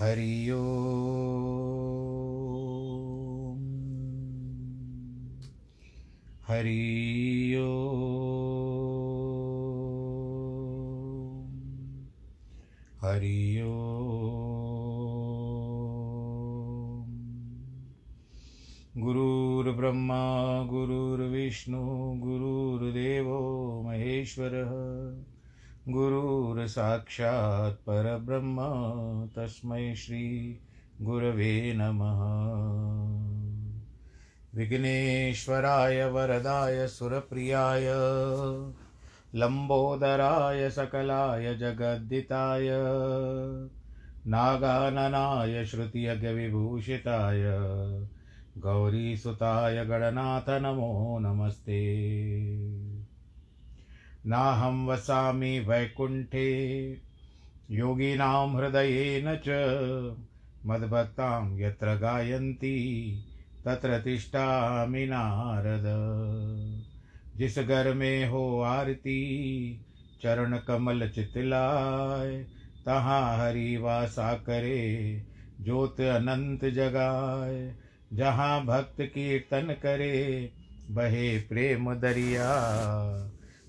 हरि ओम हरि ओम हरि ओम। गुरुर्ब्रह्मा गुरुर्विष्णु गुरुर्देवो महेश्वरः गुरुर्साक्षात् परब्रह्म तस्मै श्री गुरवे नमः। विघ्नेश्वराय वरदाय सुरप्रियाय लंबोदराय सकलाय जगद्दिताय नागाननाय श्रुतियज्ञविभूषिताय गौरीसुताय गणनाथ नमो नमस्ते। नाहं वसामि वैकुण्ठे योगिनां हृदयेन च मद्भक्तां यत्र गायन्ति तत्र तिष्ठामि नारद। जिस घर में हो आरती चरण कमल चितलाय तहाँ हरि वासा करे ज्योत अनंत जगाए। जहाँ भक्त कीर्तन करे बहे प्रेम दरिया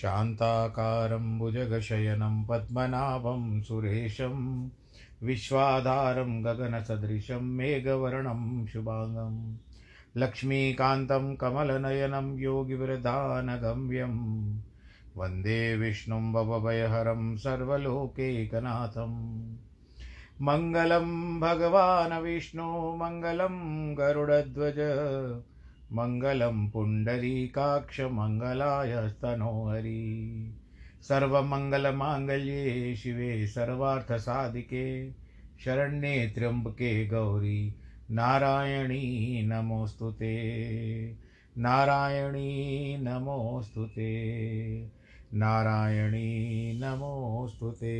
शान्ताकारं भुजगशयनं पद्मनाभं सुरेशं विश्वाधारं गगनसदृशं मेघवर्णं शुभांगं लक्ष्मीकान्तं कमलनयनं योगिवरदानगम्यं वन्दे विष्णुं भवभयहरं सर्वलोकैकनाथं। मङ्गलं भगवान् विष्णु मङ्गलं गरुडध्वज मंगलम पुंडरीकाक्ष मंगलाय स्तनोहरि। सर्वमंगल मांगल्ये शिवे सर्वार्थ साधिके शरण्ये त्र्यंबके गौरी नारायणी नमोस्तुते नारायणी नमोस्तुते नारायणी नमोस्तुते।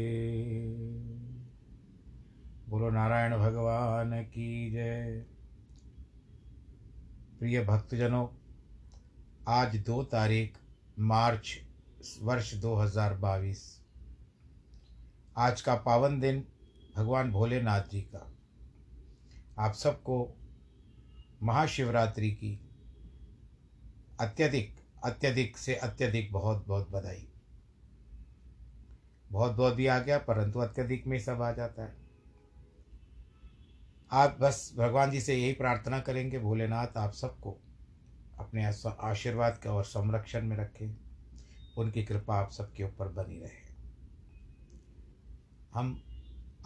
बोलो नारायण भगवान की जय। प्रिय भक्तजनों, आज 2 तारीख मार्च वर्ष 2022 आज का पावन दिन भगवान भोलेनाथ जी का। आप सबको महाशिवरात्रि की अत्यधिक से अत्यधिक बहुत बहुत बधाई। बहुत बहुत भी आ गया परंतु अत्यधिक में सब आ जाता है। आप बस भगवान जी से यही प्रार्थना करेंगे, भोलेनाथ आप सबको अपने आशीर्वाद के और संरक्षण में रखें, उनकी कृपा आप सबके ऊपर बनी रहे। हम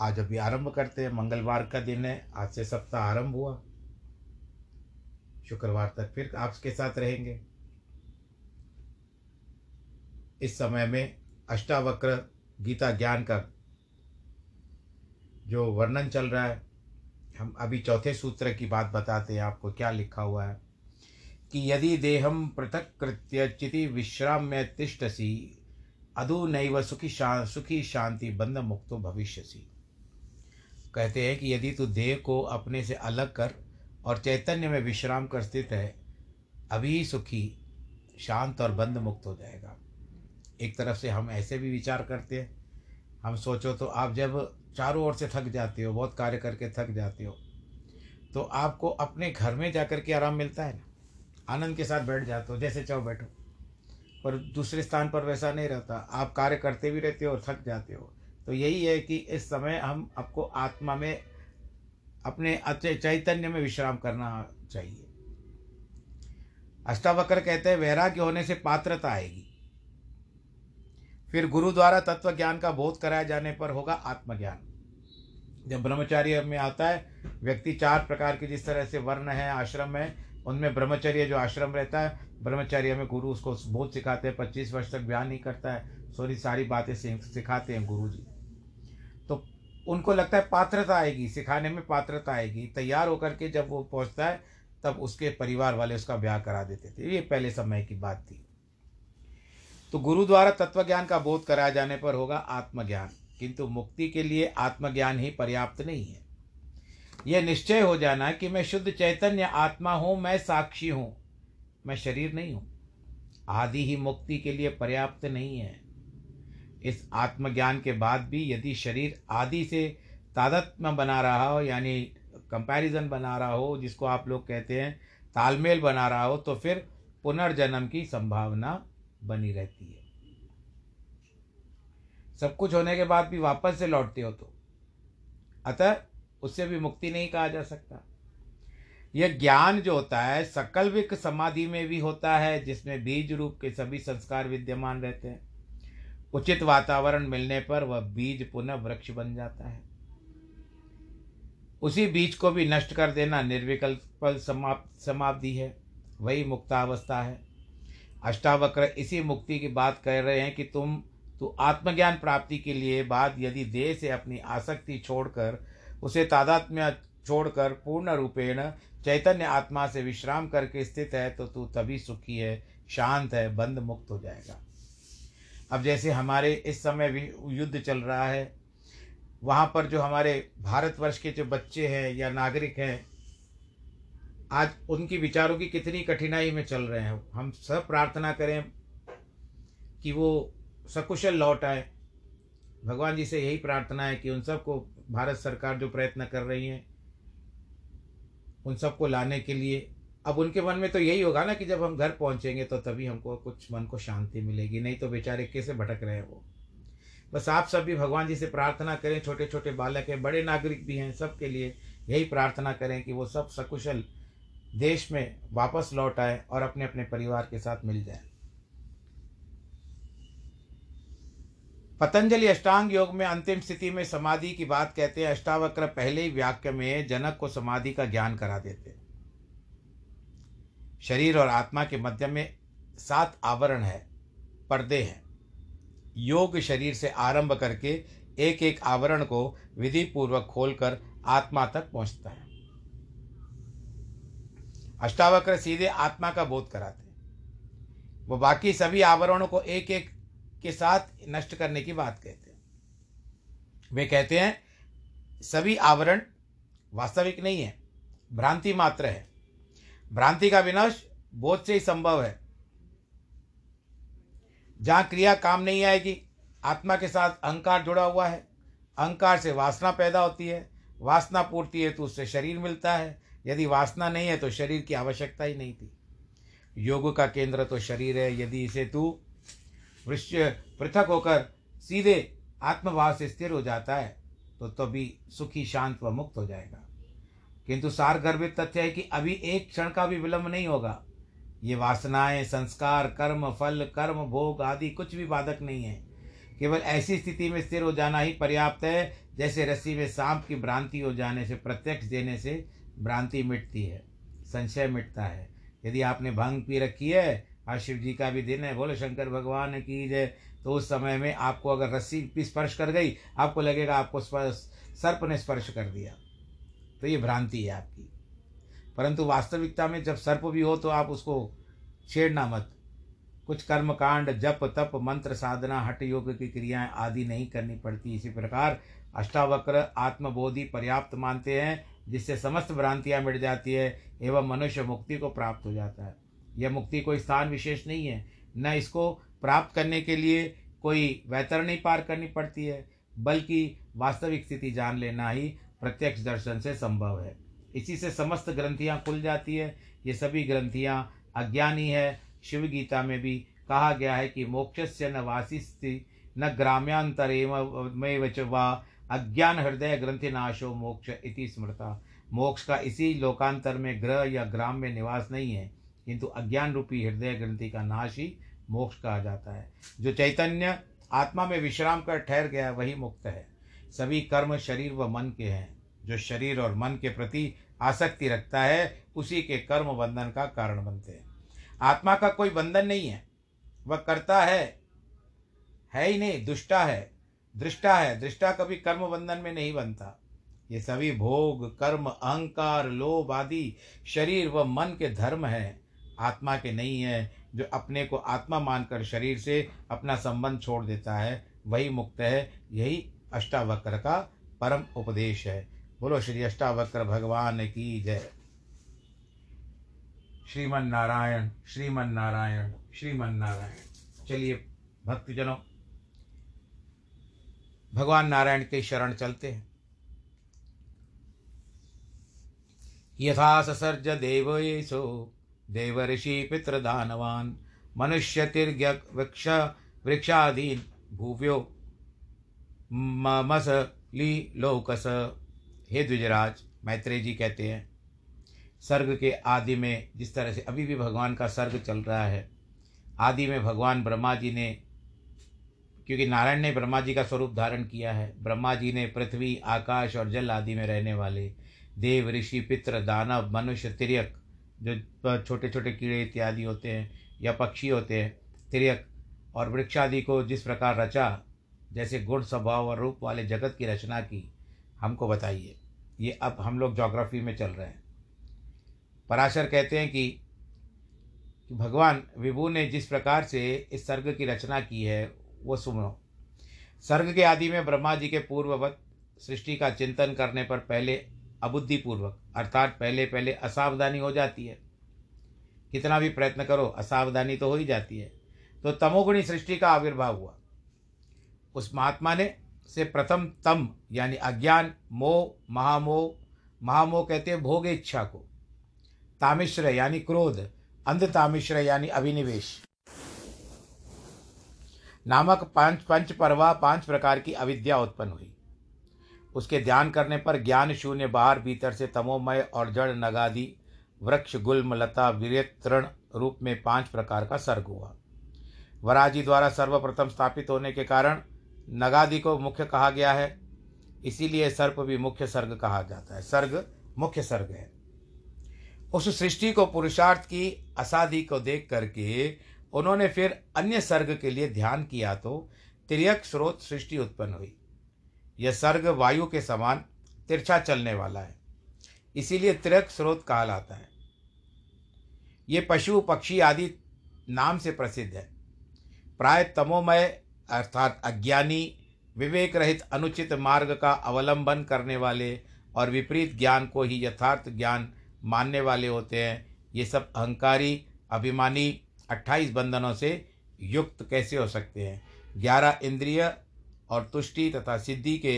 आज अभी आरंभ करते हैं। मंगलवार का दिन है, आज से सप्ताह आरंभ हुआ, शुक्रवार तक फिर आपके साथ रहेंगे। इस समय में अष्टावक्र गीता ज्ञान का जो वर्णन चल रहा है, हम अभी 4थे सूत्र की बात बताते हैं आपको। क्या लिखा हुआ है कि यदि देहम पृथक कृत्य चिति विश्राम्य तिष्ठसि अधुनैव सुखी शांति बंध मुक्तो भविष्यसि। कहते हैं कि यदि तू देह को अपने से अलग कर और चैतन्य में विश्राम कर स्थित है, अभी सुखी शांत और बंध मुक्त हो जाएगा। एक तरफ से हम ऐसे भी विचार करते हैं। हम सोचो तो आप जब चारों ओर से थक जाते हो, बहुत कार्य करके थक जाते हो, तो आपको अपने घर में जाकर के आराम मिलता है ना, आनंद के साथ बैठ जाते हो, जैसे चाहो बैठो। पर दूसरे स्थान पर वैसा नहीं रहता, आप कार्य करते भी रहते हो और थक जाते हो। तो यही है कि इस समय हम आपको आत्मा में अपने चैतन्य में विश्राम करना चाहिए। अष्टावक्र कहते हैं वैराग्य होने से पात्रता आएगी, फिर गुरु द्वारा तत्व ज्ञान का बोध कराए जाने पर होगा आत्मज्ञान। जब ब्रह्मचर्य में आता है व्यक्ति, 4 प्रकार के जिस तरह से वर्ण है आश्रम है, उनमें ब्रह्मचर्य जो आश्रम रहता है, ब्रह्मचर्य में गुरु उसको बोध सिखाते हैं। 25 वर्ष तक ज्ञान नहीं करता है, सारी बातें सिखाते हैं गुरु जी। तो उनको लगता है पात्रता आएगी, सिखाने में पात्रता आएगी, तैयार होकर के जब वो पहुंचता है तब उसके परिवार वाले उसका ब्याह करा देते थे। ये पहले समय की बात थी। तो गुरु द्वारा तत्वज्ञान का बोध कराए जाने पर होगा आत्मज्ञान, किंतु मुक्ति के लिए आत्मज्ञान ही पर्याप्त नहीं है। यह निश्चय हो जाना कि मैं शुद्ध चैतन्य आत्मा हूँ, मैं साक्षी हूँ, मैं शरीर नहीं हूँ, आदि ही मुक्ति के लिए पर्याप्त नहीं है। इस आत्मज्ञान के बाद भी यदि शरीर आदि से तादात्म्य बना रहा हो, यानी कंपैरिजन बना रहा हो, जिसको आप लोग कहते हैं तालमेल बना रहा हो, तो फिर पुनर्जन्म की संभावना बनी रहती है। सब कुछ होने के बाद भी वापस से लौटते हो तो अतः उससे भी मुक्ति नहीं कहा जा सकता। यह ज्ञान जो होता है सकल्पिक समाधि में भी होता है, जिसमें बीज रूप के सभी संस्कार विद्यमान रहते हैं। उचित वातावरण मिलने पर वह बीज पुनः वृक्ष बन जाता है। उसी बीज को भी नष्ट कर देना निर्विकल्प समाप्ति है, वही मुक्तावस्था है। अष्टावक्र इसी मुक्ति की बात कर रहे हैं कि तू आत्मज्ञान प्राप्ति के लिए बाद यदि देह से अपनी आसक्ति छोड़कर, उसे तादात्म्य छोड़कर पूर्ण रूपेण चैतन्य आत्मा से विश्राम करके स्थित है, तो तू तभी सुखी है, शांत है, बंध मुक्त हो जाएगा। अब जैसे हमारे इस समय युद्ध चल रहा है, वहाँ पर जो हमारे भारतवर्ष के जो बच्चे हैं या नागरिक हैं, आज उनकी विचारों की कितनी कठिनाई में चल रहे हैं। हम सब प्रार्थना करें कि वो सकुशल लौट आए। भगवान जी से यही प्रार्थना है कि उन सबको, भारत सरकार जो प्रयत्न कर रही है उन सबको लाने के लिए। अब उनके मन में तो यही होगा ना कि जब हम घर पहुंचेंगे तो तभी हमको कुछ मन को शांति मिलेगी, नहीं तो बेचारे कैसे भटक रहे हैं वो। बस आप सब भी भगवान जी से प्रार्थना करें, छोटे छोटे बालक हैं, बड़े नागरिक भी हैं, सबके लिए यही प्रार्थना करें कि वो सब सकुशल देश में वापस लौट आए और अपने अपने परिवार के साथ मिल जाए। पतंजलि अष्टांग योग में अंतिम स्थिति में समाधि की बात कहते हैं। अष्टावक्र पहले ही वाक्य में जनक को समाधि का ज्ञान करा देते। शरीर और आत्मा के मध्य में 7 आवरण है, पर्दे हैं। योग शरीर से आरंभ करके एक एक आवरण को विधि पूर्वक खोलकर आत्मा तक पहुंचता है। अष्टावक्र सीधे आत्मा का बोध कराते। वो बाकी सभी आवरणों को एक एक के साथ नष्ट करने की बात कहते हैं। वे कहते हैं सभी आवरण वास्तविक नहीं है, भ्रांति मात्र है। भ्रांति का विनाश बोध से ही संभव है। जहां क्रिया काम नहीं आएगी, आत्मा के साथ अहंकार जुड़ा हुआ है, अहंकार से वासना पैदा होती है, वासना पूर्ति हेतु उससे शरीर मिलता है। यदि वासना नहीं है तो शरीर की आवश्यकता ही नहीं थी। योग का केंद्र तो शरीर है। यदि इसे तू पृथक होकर सीधे आत्मभाव से स्थिर हो जाता है तो तभी सुखी, शांत व मुक्त हो जाएगा। किंतु सारगर्भित तथ्य है कि अभी एक क्षण का भी विलंब नहीं होगा। ये वासनाएं, संस्कार, कर्म फल, कर्म भोग आदि कुछ भी बाधक नहीं है। केवल ऐसी स्थिति में स्थिर हो जाना ही पर्याप्त है, जैसे रस्सी में सांप की भ्रांति हो जाने से, प्रत्यक्ष देने से भ्रांति मिटती है, संशय मिटता है। यदि आपने भांग पी रखी है, आज शिव जी का भी दिन है, बोलो शंकर भगवान की जय, तो उस समय में आपको अगर रस्सी भी स्पर्श कर गई, आपको लगेगा आपको सर्प ने स्पर्श कर दिया, तो ये भ्रांति है आपकी। परंतु वास्तविकता में जब सर्प भी हो तो आप उसको छेड़ना मत। कुछ कर्मकांड, जप तप, मंत्र साधना, हठ योग की क्रियाएं आदि नहीं करनी पड़ती। इसी प्रकार अष्टावक्र आत्मबोधि पर्याप्त मानते हैं, जिससे समस्त भ्रांतियाँ मिट जाती है एवं मनुष्य मुक्ति को प्राप्त हो जाता है। यह मुक्ति कोई स्थान विशेष नहीं है, न इसको प्राप्त करने के लिए कोई वैतरणी पार करनी पड़ती है, बल्कि वास्तविक स्थिति जान लेना ही प्रत्यक्ष दर्शन से संभव है। इसी से समस्त ग्रंथियाँ खुल जाती है। ये सभी ग्रंथियाँ अज्ञानी है। शिव गीता में भी कहा गया है कि मोक्षस्य न वासिष्ठि न ग्राम्यांतरे में वा अज्ञान हृदय ग्रंथिनाशो मोक्ष इति स्मृता। मोक्ष का इसी लोकांतर में, ग्रह या ग्राम में निवास नहीं है, किंतु अज्ञान रूपी हृदय ग्रंथि का नाश ही मोक्ष कहा जाता है। जो चैतन्य आत्मा में विश्राम कर ठहर गया वही मुक्त है। सभी कर्म शरीर व मन के हैं। जो शरीर और मन के प्रति आसक्ति रखता है उसी के कर्म बंधन का कारण बनते हैं। आत्मा का कोई बंधन नहीं है, वह करता है ही नहीं, दुष्टा है। दृष्टा है, दृष्टा कभी कर्म बंधन में नहीं बनता। ये सभी भोग, कर्म, अहंकार, लोभ आदि शरीर व मन के धर्म हैं, आत्मा के नहीं है। जो अपने को आत्मा मानकर शरीर से अपना संबंध छोड़ देता है वही मुक्त है। यही अष्टावक्र का परम उपदेश है। बोलो श्री अष्टावक्र भगवान की जय। श्रीमन नारायण, श्रीमन नारायण, श्रीमन नारायण। चलिए भक्तजनों, भगवान नारायण के शरण चलते हैं। यथा ससर्ज देवेशो देवर्षि पितृदानवान् मनुष्यतिर्वृक्ष वृक्षादीन भूव्यो ममस ली लोकस। हे द्विजराज, मैत्रेय जी कहते हैं सर्ग के आदि में जिस तरह से अभी भी भगवान का सर्ग चल रहा है, आदि में भगवान ब्रह्मा जी ने, क्योंकि नारायण ने ब्रह्मा जी का स्वरूप धारण किया है, ब्रह्मा जी ने पृथ्वी, आकाश और जल आदि में रहने वाले देव, ऋषि, पित्र, दानव, मनुष्य, तिर्यक जो छोटे छोटे कीड़े इत्यादि होते हैं या पक्षी होते हैं, तिर्यक और वृक्ष आदि को जिस प्रकार रचा, जैसे गुण, स्वभाव और रूप वाले जगत की रचना की, हमको बताइए। ये अब हम लोग ज्योग्राफी में चल रहे हैं। पराशर कहते हैं कि भगवान विभु ने जिस प्रकार से इस सर्ग की रचना की है वो सुनो। सर्ग के आदि में ब्रह्मा जी के पूर्ववत सृष्टि का चिंतन करने पर पहले अबुद्धिपूर्वक, अर्थात पहले पहले असावधानी हो जाती है। कितना भी प्रयत्न करो असावधानी तो हो ही जाती है। तो तमोगुणी सृष्टि का आविर्भाव हुआ। उस महात्मा ने से प्रथम तम यानी अज्ञान, मोह, महामोह, महामोह कहते हैं भोग इच्छा को, तामिश्र यानी क्रोध, अंध तामिश्र यानी अभिनिवेश नामक पंचपर्वा पांच प्रकार की अविद्या उत्पन्न हुई। उसके ध्यान करने पर ज्ञान शून्य बाहर भीतर से तमोमय और जड़ नगादि वृक्ष, गुल्म, लता, वीर्य तृण रूप में पांच प्रकार का सर्ग हुआ। वराजी द्वारा सर्वप्रथम स्थापित होने के कारण नगादि को मुख्य कहा गया है, इसीलिए सर्प भी मुख्य सर्ग कहा जाता है। सर्ग मुख्य सर्ग है। उस सृष्टि को पुरुषार्थ की असाधि को देख करके उन्होंने फिर अन्य सर्ग के लिए ध्यान किया तो तिर्यक स्रोत सृष्टि उत्पन्न हुई। यह सर्ग वायु के समान तिरछा चलने वाला है, इसीलिए तिर्यक स्रोत कहलाता है। ये पशु, पक्षी आदि नाम से प्रसिद्ध है। प्राय तमोमय अर्थात अज्ञानी, विवेक रहित अनुचित मार्ग का अवलंबन करने वाले और विपरीत ज्ञान को ही यथार्थ ज्ञान मानने वाले होते हैं। ये सब अहंकारी, अभिमानी, 28 बंधनों से युक्त कैसे हो सकते हैं? 11 इंद्रिय और तुष्टि तथा सिद्धि के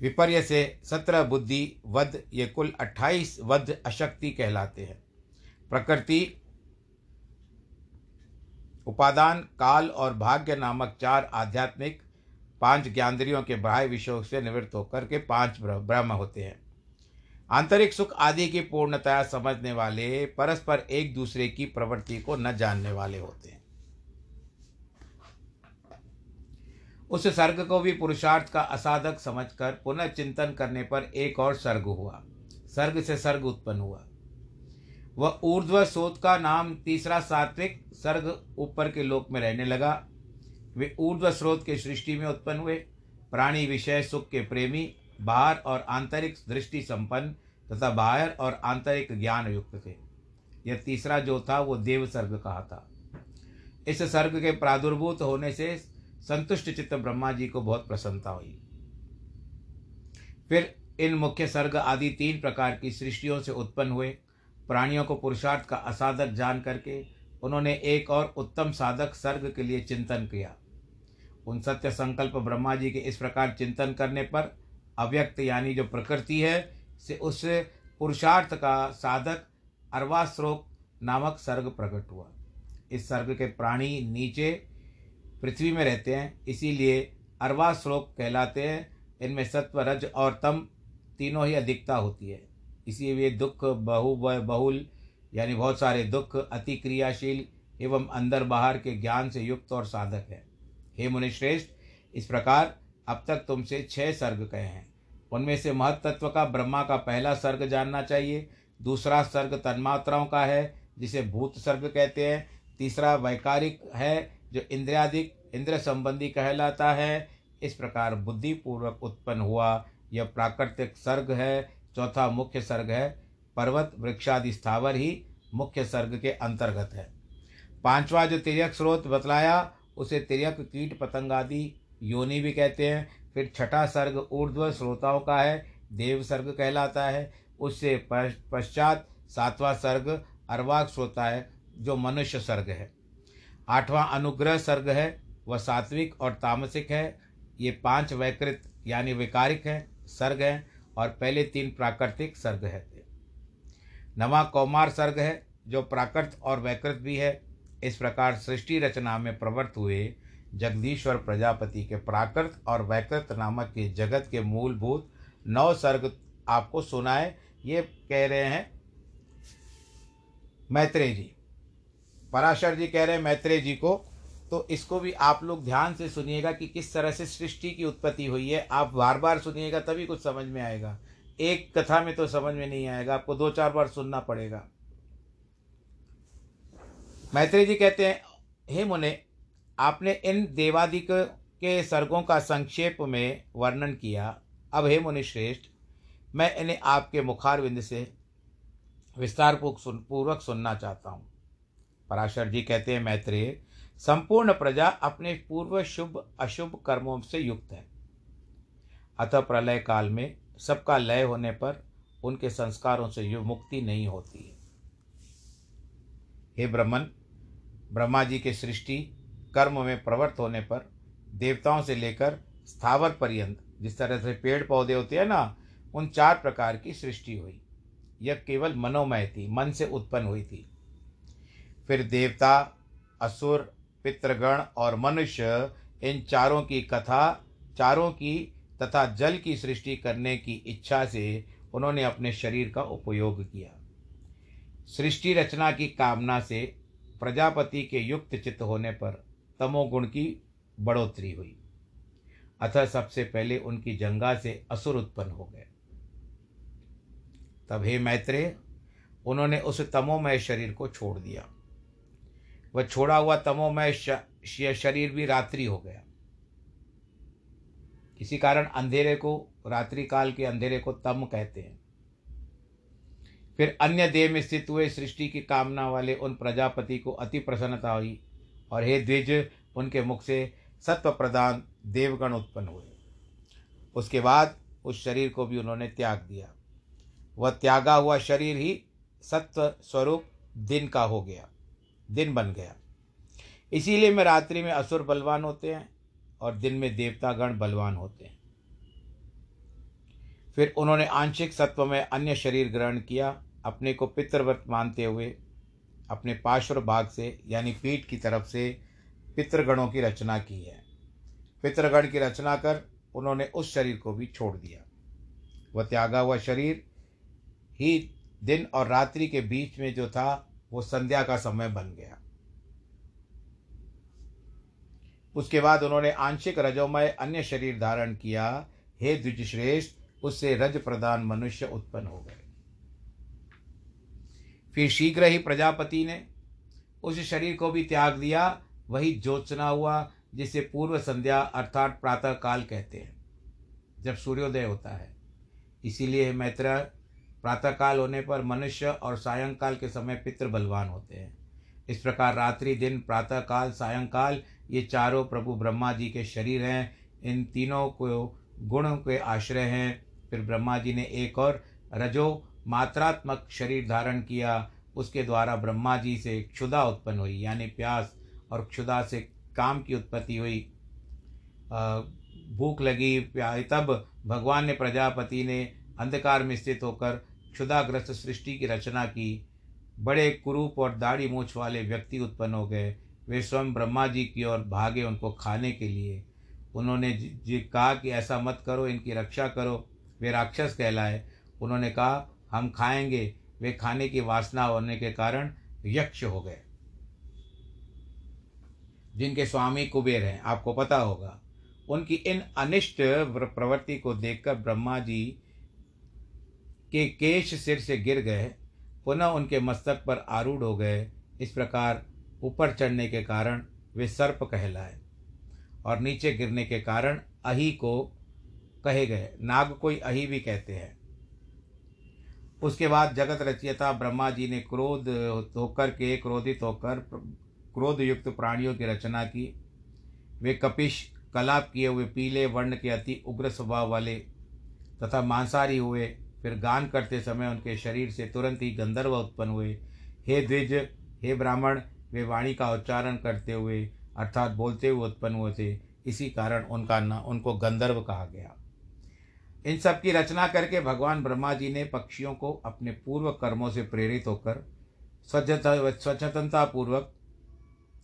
विपर्य से 17 बुद्धि वध, ये कुल 28 वध अशक्ति कहलाते हैं। प्रकृति, उपादान, काल और भाग्य नामक 4 आध्यात्मिक, 5 ज्ञानेंद्रियों के बाह्य विषयों से निवृत्त होकर के 5 ब्रह्म होते हैं। आंतरिक सुख आदि की पूर्णतया समझने वाले परस्पर एक दूसरे की प्रवृत्ति को न जानने वाले होते हैं। उस सर्ग को भी पुरुषार्थ का असाधक समझकर पुनः चिंतन करने पर एक और सर्ग हुआ। सर्ग से सर्ग उत्पन्न हुआ। वह ऊर्ध्व स्रोत का नाम तीसरा सात्विक सर्ग ऊपर के लोक में रहने लगा। वे ऊर्ध्व स्रोत के सृष्टि में उत्पन्न हुए। प्राणी विषय सुख के प्रेमी, बाहर और आंतरिक दृष्टि संपन्न तथा बाहर और आंतरिक ज्ञान युक्त थे। यह तीसरा जो था वो देव सर्ग कहा था। इस सर्ग के प्रादुर्भूत होने से संतुष्ट चित्त ब्रह्मा जी को बहुत प्रसन्नता हुई। फिर इन मुख्य सर्ग आदि 3 प्रकार की सृष्टियों से उत्पन्न हुए। प्राणियों को पुरुषार्थ का असाधक जान करके उन्होंने एक और उत्तम साधक सर्ग के लिए चिंतन किया। उन सत्य संकल्प ब्रह्मा जी के इस प्रकार चिंतन करने पर अव्यक्त यानी जो प्रकृति है से उस पुरुषार्थ का साधक अर्वाश्रोक नामक सर्ग प्रकट हुआ। इस सर्ग के प्राणी नीचे पृथ्वी में रहते हैं, इसीलिए अर्वाश्रोक कहलाते हैं। इनमें सत्व, रज और तम तीनों ही अधिकता होती है। इसीलिए दुख, बहुल यानी बहुत सारे दुख, अति क्रियाशील एवं अंदर बाहर के ज्ञान से युक्त और साधक है। हे मुनिश्रेष्ठ, इस प्रकार अब तक तुमसे 6 सर्ग कहे हैं। उनमें से महत तत्व का ब्रह्मा का पहला सर्ग जानना चाहिए। दूसरा सर्ग तन्मात्राओं का है जिसे भूत सर्ग कहते हैं। तीसरा वैकारिक है जो इंद्रियादिक इंद्र संबंधी कहलाता है। इस प्रकार बुद्धिपूर्वक उत्पन्न हुआ यह प्राकृतिक सर्ग है। चौथा मुख्य सर्ग है पर्वत वृक्षादि स्थावर ही मुख्य सर्ग के अंतर्गत है। पांचवा जो तिर्यक स्रोत बतलाया उसे तिर्यक कीट पतंग आदि योनि भी कहते हैं। फिर छठा सर्ग ऊर्ध्व श्रोताओं का है, देव सर्ग कहलाता है। उससे पश्चात सातवां सर्ग अर्वाक श्रोता है जो मनुष्य सर्ग है। आठवां अनुग्रह सर्ग है, वह सात्विक और तामसिक है। ये पांच वैकृत यानी विकारिक हैं सर्ग हैं और पहले तीन प्राकृतिक सर्ग है। नवा कौमार सर्ग है जो प्राकृत और वैकृत भी है। इस प्रकार सृष्टि रचना में प्रवृत्त हुए जगदीश्वर प्रजापति के प्राकृत और वैकृत नामक के जगत के मूलभूत नौ सर्ग आपको सुनाए। ये कह रहे हैं मैत्रेय जी, पराशर जी कह रहे हैं मैत्रेय जी को, तो इसको भी आप लोग ध्यान से सुनिएगा कि किस तरह से सृष्टि की उत्पत्ति हुई है। आप बार बार सुनिएगा तभी कुछ समझ में आएगा, एक कथा में तो समझ में नहीं आएगा, आपको दो चार बार सुनना पड़ेगा। मैत्रेय जी कहते हैं हे मुने, आपने इन देवादि के सर्गों का संक्षेप में वर्णन किया। अब हे मुनि श्रेष्ठ, मैं इन्हें आपके मुखारविंद से विस्तार पूर्वक सुनना चाहता हूँ। पराशर जी कहते हैं मैत्रेय, संपूर्ण प्रजा अपने पूर्व शुभ अशुभ कर्मों से युक्त है। अतः प्रलय काल में सबका लय होने पर उनके संस्कारों से ये मुक्ति नहीं होती है। हे ब्रह्मन, ब्रह्मा जी के सृष्टि कर्म में प्रवृत्त होने पर देवताओं से लेकर स्थावर पर्यंत जिस तरह से पेड़ पौधे होते हैं ना, उन चार प्रकार की सृष्टि हुई। यह केवल मनोमय थी, मन से उत्पन्न हुई थी। फिर देवता, असुर, पितृगण और मनुष्य, इन चारों की कथा, चारों की तथा जल की सृष्टि करने की इच्छा से उन्होंने अपने शरीर का उपयोग किया। सृष्टि रचना की कामना से प्रजापति के युक्त चित्त होने पर तमोगुण की बढ़ोतरी हुई। अतः सबसे पहले उनकी जंगा से असुर उत्पन्न हो गए। तब हे मैत्रेय, उन्होंने उस तमोमय शरीर को छोड़ दिया। वह छोड़ा हुआ तमोमय शरीर भी रात्रि हो गया। इसी कारण अंधेरे को, रात्रि काल के अंधेरे को तम कहते हैं। फिर अन्य देह में स्थित हुए सृष्टि की कामना वाले उन प्रजापति को अति प्रसन्नता हुई और हे द्विज, उनके मुख से सत्व प्रदान देवगण उत्पन्न हुए। उसके बाद उस शरीर को भी उन्होंने त्याग दिया। वह त्यागा हुआ शरीर ही सत्व स्वरूप दिन का हो गया, दिन बन गया। इसीलिए मैं रात्रि में असुर बलवान होते हैं और दिन में देवतागण बलवान होते हैं। फिर उन्होंने आंशिक सत्व में अन्य शरीर ग्रहण किया, अपने को पितृव्रत मानते हुए अपने पार्श्व भाग से यानी पीठ की तरफ से पितृगणों की रचना की है। पितृगण की रचना कर उन्होंने उस शरीर को भी छोड़ दिया। वह त्यागा हुआ शरीर ही दिन और रात्रि के बीच में जो था वो संध्या का समय बन गया। उसके बाद उन्होंने आंशिक रजोमय अन्य शरीर धारण किया। हे द्विजश्रेष्ठ, उससे रज प्रदान मनुष्य उत्पन्न हो गए। फिर शीघ्र ही प्रजापति ने उस शरीर को भी त्याग दिया। वही ज्योत्सना हुआ जिसे पूर्व संध्या अर्थात प्रातः काल कहते हैं, जब सूर्योदय होता है। इसीलिए मैत्र, प्रातःकाल होने पर मनुष्य और सायंकाल के समय पितृ बलवान होते हैं। इस प्रकार रात्रि, दिन, प्रातःकाल, सायंकाल, ये चारों प्रभु ब्रह्मा जी के शरीर हैं। इन तीनों को गुणों के आश्रय हैं। फिर ब्रह्मा जी ने एक और रजो मात्रात्मक शरीर धारण किया। उसके द्वारा ब्रह्मा जी से क्षुधा उत्पन्न हुई यानी प्यास, और क्षुधा से काम की उत्पत्ति हुई, भूख लगी प्यास। तब भगवान ने, प्रजापति ने अंधकार में स्थित होकर क्षुधाग्रस्त सृष्टि की रचना की। बड़े कुरूप और दाढ़ी मूछ वाले व्यक्ति उत्पन्न हो गए। वे स्वयं ब्रह्मा जी की ओर भागे उनको खाने के लिए। उन्होंने जी कहा कि ऐसा मत करो, इनकी रक्षा करो, वे राक्षस कहलाए। उन्होंने कहा हम खाएंगे। वे खाने की वासना होने के कारण यक्ष हो गए, जिनके स्वामी कुबेर हैं, आपको पता होगा। उनकी इन अनिष्ट प्रवृत्ति को देखकर ब्रह्मा जी के केश सिर से गिर गए, पुनः उनके मस्तक पर आरूढ़ हो गए। इस प्रकार ऊपर चढ़ने के कारण वे सर्प कहलाए। और नीचे गिरने के कारण अहि को कहे गए। नाग को ही अहि भी कहते हैं। उसके बाद जगत रचयिता ब्रह्मा जी ने क्रोधित होकर क्रोध युक्त प्राणियों की रचना की। वे कपिश कलाप किए हुए पीले वर्ण के अति उग्र स्वभाव वाले तथा मांसाहारी हुए। फिर गान करते समय उनके शरीर से तुरंत ही गंधर्व उत्पन्न हुए। हे द्विज, हे ब्राह्मण, वे वाणी का उच्चारण करते हुए अर्थात बोलते हुए उत्पन्न हुए थे। इसी कारण उनको गंधर्व कहा गया। इन सब की रचना करके भगवान ब्रह्मा जी ने पक्षियों को अपने पूर्व कर्मों से प्रेरित होकर स्वच्छंदता पूर्वक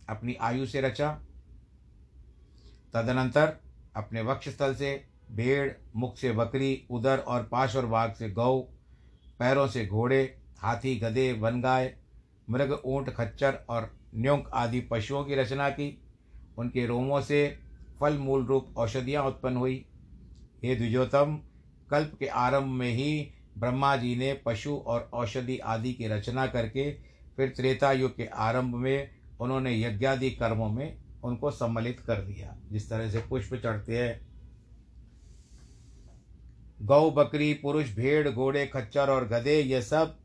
अपनी आयु से रचा। तदनंतर अपने वक्षस्थल से भेड़, मुख से बकरी, उदर और पाश और भाग से गौ, पैरों से घोड़े, हाथी, गधे, वन गाय, मृग, ऊँट, खच्चर और न्योंक आदि पशुओं की रचना की। उनके रोमों से फल मूल रूप औषधियाँ उत्पन्न हुई। हे द्विजोत्तम, कल्प के आरंभ में ही ब्रह्मा जी ने पशु और औषधि आदि की रचना करके फिर त्रेता युग के आरंभ में उन्होंने यज्ञादि कर्मों में उनको सम्मिलित कर दिया। जिस तरह से पुष्प चढ़ते हैं, गौ, बकरी, पुरुष, भेड़, घोड़े, खच्चर और गधे, ये सब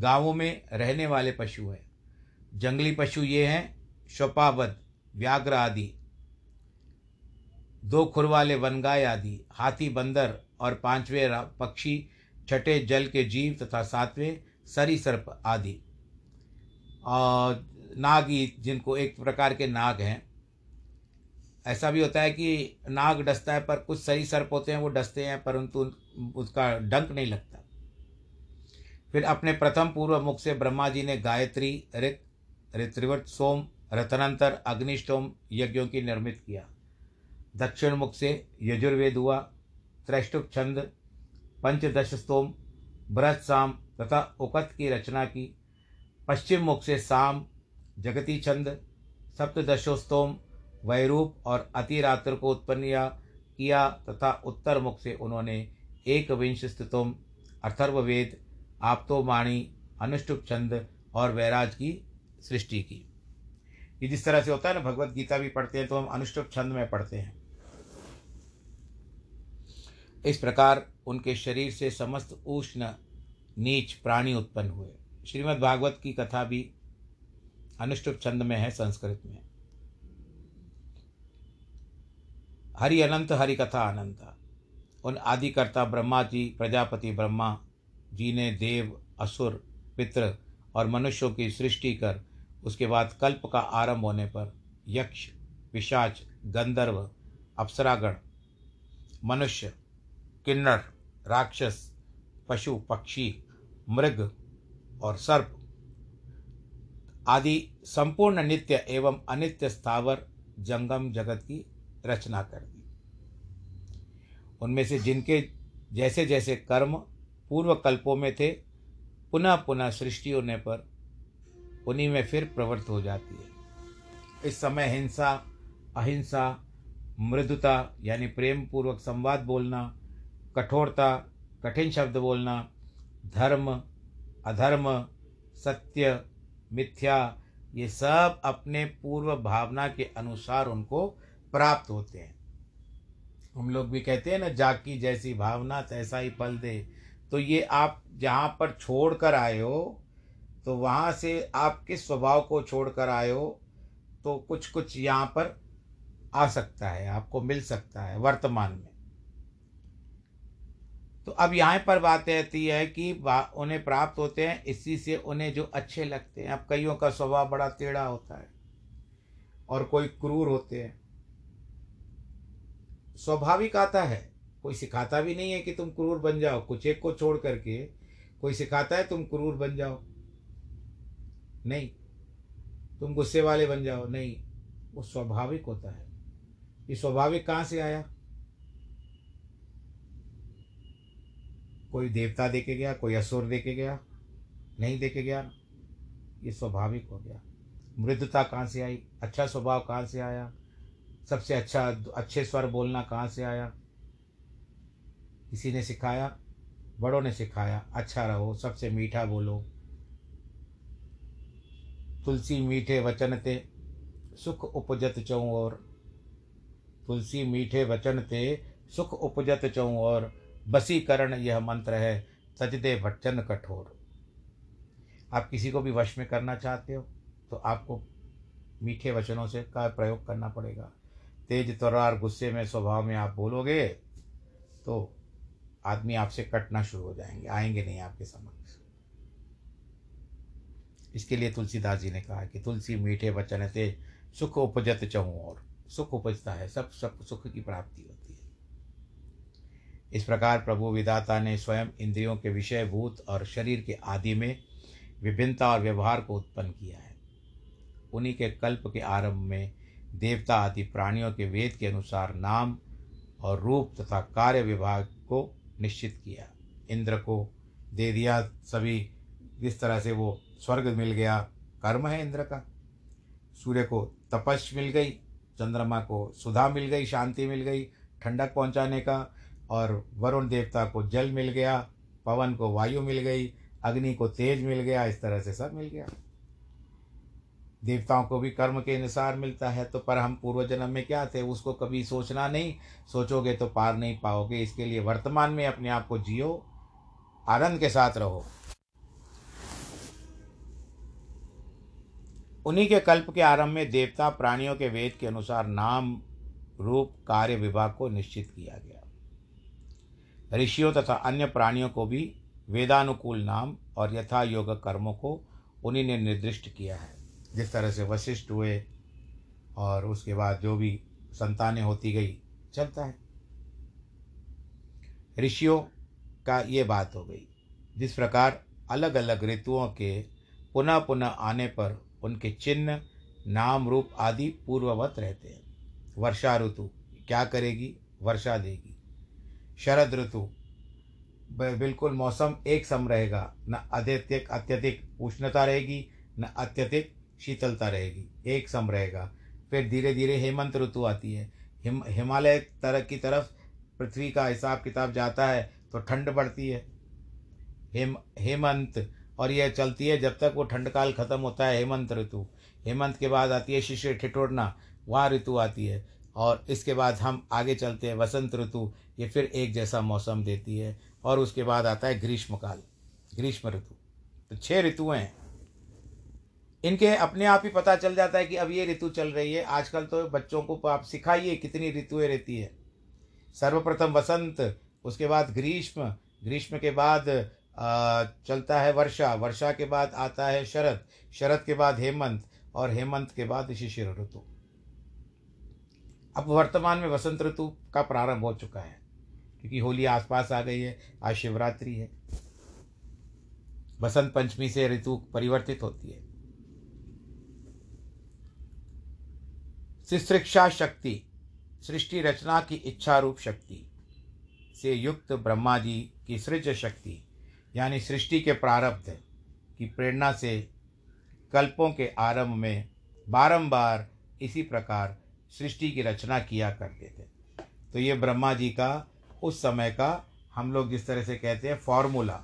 गांवों में रहने वाले पशु हैं। जंगली पशु ये हैं शपावद, व्याघ्र आदि, दो खुर वाले वनगाय आदि, हाथी, बंदर और पांचवें पक्षी, छठे जल के जीव तथा सातवें सरीसृप आदि। और नागी, जिनको एक प्रकार के नाग हैं। ऐसा भी होता है कि नाग डसता है, पर कुछ सरीसृप होते हैं वो डसते हैं परंतु उसका डंक नहीं लगता। फिर अपने प्रथम पूर्व मुख से ब्रह्मा जी ने गायत्री, ऋत, ऋत्विज, सोम, रत्नांतर, अग्निष्टोम यज्ञों की निर्मित किया। दक्षिण मुख से यजुर्वेद हुआ, त्रैष्टुप छंद, पंचदश स्तोम, बृहत साम तथा उकत की रचना की। पश्चिम मुख से साम, जगती छंद, सप्तदशो स्तोम, वैरूप और अतिरात्र को उत्पन्न किया तथा उत्तर मुख से उन्होंने एक विंश स्तोम, अथर्ववेद, आप्तोमाणी, अनुष्टुप छंद और वैराज की सृष्टि की। ये जिस तरह से होता है ना, भगवत गीता भी पढ़ते हैं तो हम अनुष्टुप छंद में पढ़ते हैं। इस प्रकार उनके शरीर से समस्त उष्ण नीच प्राणी उत्पन्न हुए। श्रीमद् भागवत की कथा भी अनुष्टुप छंद में है, संस्कृत में। हरि अनंत, हरि कथा अनंत। उन आदिकर्ता ब्रह्मा जी, प्रजापति ब्रह्मा जी ने देव, असुर, पितृ और मनुष्यों की सृष्टि कर उसके बाद कल्प का आरंभ होने पर यक्ष, पिशाच, गंधर्व, अप्सरागण, मनुष्य, किन्नर, राक्षस, पशु, पक्षी, मृग और सर्प आदि संपूर्ण नित्य एवं अनित्य स्थावर जंगम जगत की रचना कर दी। उनमें से जिनके जैसे जैसे कर्म पूर्व कल्पों में थे, पुनः पुनः सृष्टि होने पर उन्हीं में फिर प्रवृत्त हो जाती है। इस समय हिंसा, अहिंसा, मृदुता यानी प्रेम पूर्वक संवाद बोलना, कठोरता, कठिन शब्द बोलना, धर्म, अधर्म, सत्य, मिथ्या, ये सब अपने पूर्व भावना के अनुसार उनको प्राप्त होते हैं। हम लोग भी कहते हैं ना, जाकी जैसी भावना तैसा ही फल दे। तो ये आप जहाँ पर छोड़ कर आए हो, तो वहाँ से आप किस स्वभाव को छोड़ कर आए हो, तो कुछ कुछ यहाँ पर आ सकता है, आपको मिल सकता है वर्तमान में। तो अब यहाँ पर बात रहती है कि उन्हें प्राप्त होते हैं, इसी से उन्हें जो अच्छे लगते हैं। अब कईयों का स्वभाव बड़ा टेढ़ा होता है और कोई क्रूर होते हैं। स्वाभाविक आता है, कोई सिखाता भी नहीं है कि तुम क्रूर बन जाओ। कुछ एक को छोड़ करके कोई सिखाता है तुम क्रूर बन जाओ, नहीं। तुम गुस्से वाले बन जाओ, नहीं। वो स्वाभाविक होता है। ये स्वाभाविक कहाँ से आया? कोई देवता देके गया, कोई असुर देके गया, नहीं देके गया, ये स्वाभाविक हो गया। मृदुता कहाँ से आई? अच्छा स्वभाव कहाँ से आया? सबसे अच्छा, अच्छे स्वर बोलना कहाँ से आया? किसी ने सिखाया? बड़ों ने सिखाया, अच्छा रहो, सबसे मीठा बोलो, तुलसी मीठे वचन ते, सुख उपजत चौं और तुलसी मीठे वचन ते सुख उपजत चौं और बसीकरण यह मंत्र है सजदे भटचन कठोर। आप किसी को भी वश में करना चाहते हो तो आपको मीठे वचनों से का प्रयोग करना पड़ेगा। तेज तर्रार गुस्से में स्वभाव में आप बोलोगे तो आदमी आपसे कटना शुरू हो जाएंगे, आएंगे नहीं आपके समक्ष। इसके लिए तुलसीदास जी ने कहा कि तुलसी मीठे वचन से सुख उपजत चहूँ और सुख उपजता है, सब सब सुख की प्राप्ति होती है। इस प्रकार प्रभु विधाता ने स्वयं इंद्रियों के विषय भूत और शरीर के आदि में विभिन्नता और व्यवहार को उत्पन्न किया है। उन्हीं के कल्प के आरंभ में देवता आदि प्राणियों के वेद के अनुसार नाम और रूप तथा कार्य विभाग को निश्चित किया। इंद्र को दे दिया सभी, जिस तरह से वो स्वर्ग मिल गया, कर्म है इंद्र का। सूर्य को तपस्या मिल गई, चंद्रमा को सुधा मिल गई, शांति मिल गई, ठंडक पहुंचाने का। और वरुण देवता को जल मिल गया, पवन को वायु मिल गई, अग्नि को तेज मिल गया। इस तरह से सब मिल गया। देवताओं को भी कर्म के अनुसार मिलता है। तो पर हम पूर्व जन्म में क्या थे उसको कभी सोचना नहीं, सोचोगे तो पार नहीं पाओगे। इसके लिए वर्तमान में अपने आप को जियो, आनंद के साथ रहो। उन्हीं के कल्प के आरंभ में देवता प्राणियों के वेद के अनुसार नाम रूप कार्य विभाग को निश्चित किया गया। ऋषियों तथा अन्य प्राणियों को भी वेदानुकूल नाम और यथा योग कर्मों को उन्हीं ने निर्दिष्ट किया है। जिस तरह से वशिष्ठ हुए और उसके बाद जो भी संतानें होती गई चलता है। ऋषियों का ये बात हो गई। जिस प्रकार अलग अलग ऋतुओं के पुनः पुनः आने पर उनके चिन्ह नाम रूप आदि पूर्ववत रहते हैं। वर्षा ऋतु क्या करेगी, वर्षा देगी। शरद ऋतु बिल्कुल मौसम एक सम रहेगा, न अत्यधिक उष्णता रहेगी न अत्यधिक शीतलता रहेगी, एक सम रहेगा। फिर धीरे धीरे हेमंत ऋतु आती है। हिमालय तरफ की तरफ पृथ्वी का हिसाब किताब जाता है तो ठंड बढ़ती है, हेमंत, और यह चलती है जब तक वो ठंडकाल खत्म होता है, हेमंत ऋतु। हेमंत के बाद आती है शिशिर ठिठुरना, वहाँ ऋतु आती है। और इसके बाद हम आगे चलते हैं वसंत ऋतु, ये फिर एक जैसा मौसम देती है। और उसके बाद आता है ग्रीष्मकाल, ग्रीष्म ऋतु। तो 6 ऋतुएं हैं। इनके अपने आप ही पता चल जाता है कि अब ये ऋतु चल रही है। आजकल तो बच्चों को आप सिखाइए कितनी ऋतुएं रहती है। सर्वप्रथम वसंत, उसके बाद ग्रीष्म, ग्रीष्म के बाद चलता है वर्षा, वर्षा के बाद आता है शरद, शरद के बाद हेमंत, और हेमंत के बाद शिशिर ऋतु। अब वर्तमान में वसंत ऋतु का प्रारंभ हो चुका है क्योंकि होली आसपास आ गई है, आज शिवरात्रि है। बसंत पंचमी से ऋतु परिवर्तित होती है। सृष्टिक्षा शक्ति, सृष्टि रचना की इच्छा रूप शक्ति से युक्त ब्रह्मा जी की सृज शक्ति यानी सृष्टि के प्रारब्ध की प्रेरणा से कल्पों के आरंभ में बारंबार इसी प्रकार सृष्टि की रचना किया करते थे। तो ये ब्रह्मा जी का उस समय का, हम लोग जिस तरह से कहते हैं फॉर्मूला,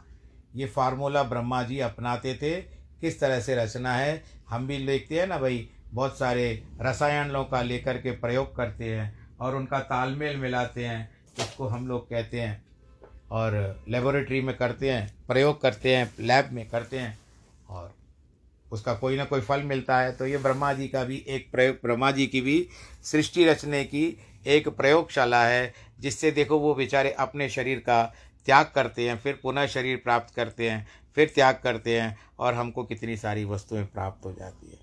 ये फार्मूला ब्रह्मा जी अपनाते थे किस तरह से रचना है। हम भी देखते हैं ना भाई, बहुत सारे रसायनों का लेकर के प्रयोग करते हैं और उनका तालमेल मिलाते हैं, इसको हम लोग कहते हैं। और लेबोरेटरी में करते हैं, प्रयोग करते हैं, लैब में करते हैं, और उसका कोई ना कोई फल मिलता है। तो ये ब्रह्मा जी का भी एक प्रयोग, ब्रह्मा जी की भी सृष्टि रचने की एक प्रयोगशाला है, जिससे देखो वो बेचारे अपने शरीर का त्याग करते हैं, फिर पुनः शरीर प्राप्त करते हैं, फिर त्याग करते हैं, और हमको कितनी सारी वस्तुएं प्राप्त हो जाती है।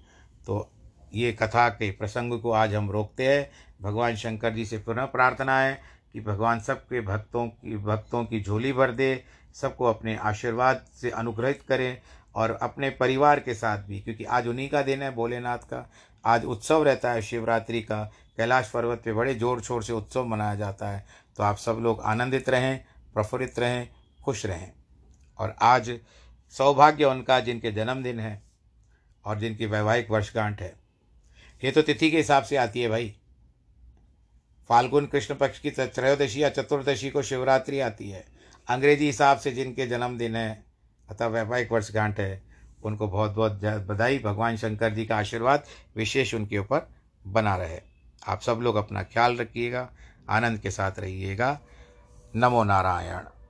तो ये कथा के प्रसंग को आज हम रोकते हैं। भगवान शंकर जी से पुनः प्रार्थना है कि भगवान सबके भक्तों की झोली भर दे, सबको अपने आशीर्वाद से अनुग्रहित करें, और अपने परिवार के साथ भी, क्योंकि आज उन्हीं का दिन है, भोलेनाथ का आज उत्सव रहता है शिवरात्रि का। कैलाश पर्वत पे बड़े जोर शोर से उत्सव मनाया जाता है। तो आप सब लोग आनंदित रहें, प्रफुल्लित रहें, खुश रहें। और आज सौभाग्य उनका जिनके जन्मदिन है और जिनकी वैवाहिक वर्षगांठ है। ये तो तिथि के हिसाब से आती है भाई। फाल्गुन कृष्ण पक्ष की त्रयोदशी या चतुर्दशी को शिवरात्रि आती है। अंग्रेजी हिसाब से जिनके जन्मदिन है अथवा वैवाहिक वर्षगांठ है, उनको बहुत बहुत बधाई। भगवान शंकर जी का आशीर्वाद विशेष उनके ऊपर बना रहे। आप सब लोग अपना ख्याल रखिएगा, आनंद के साथ रहिएगा। नमो नारायण।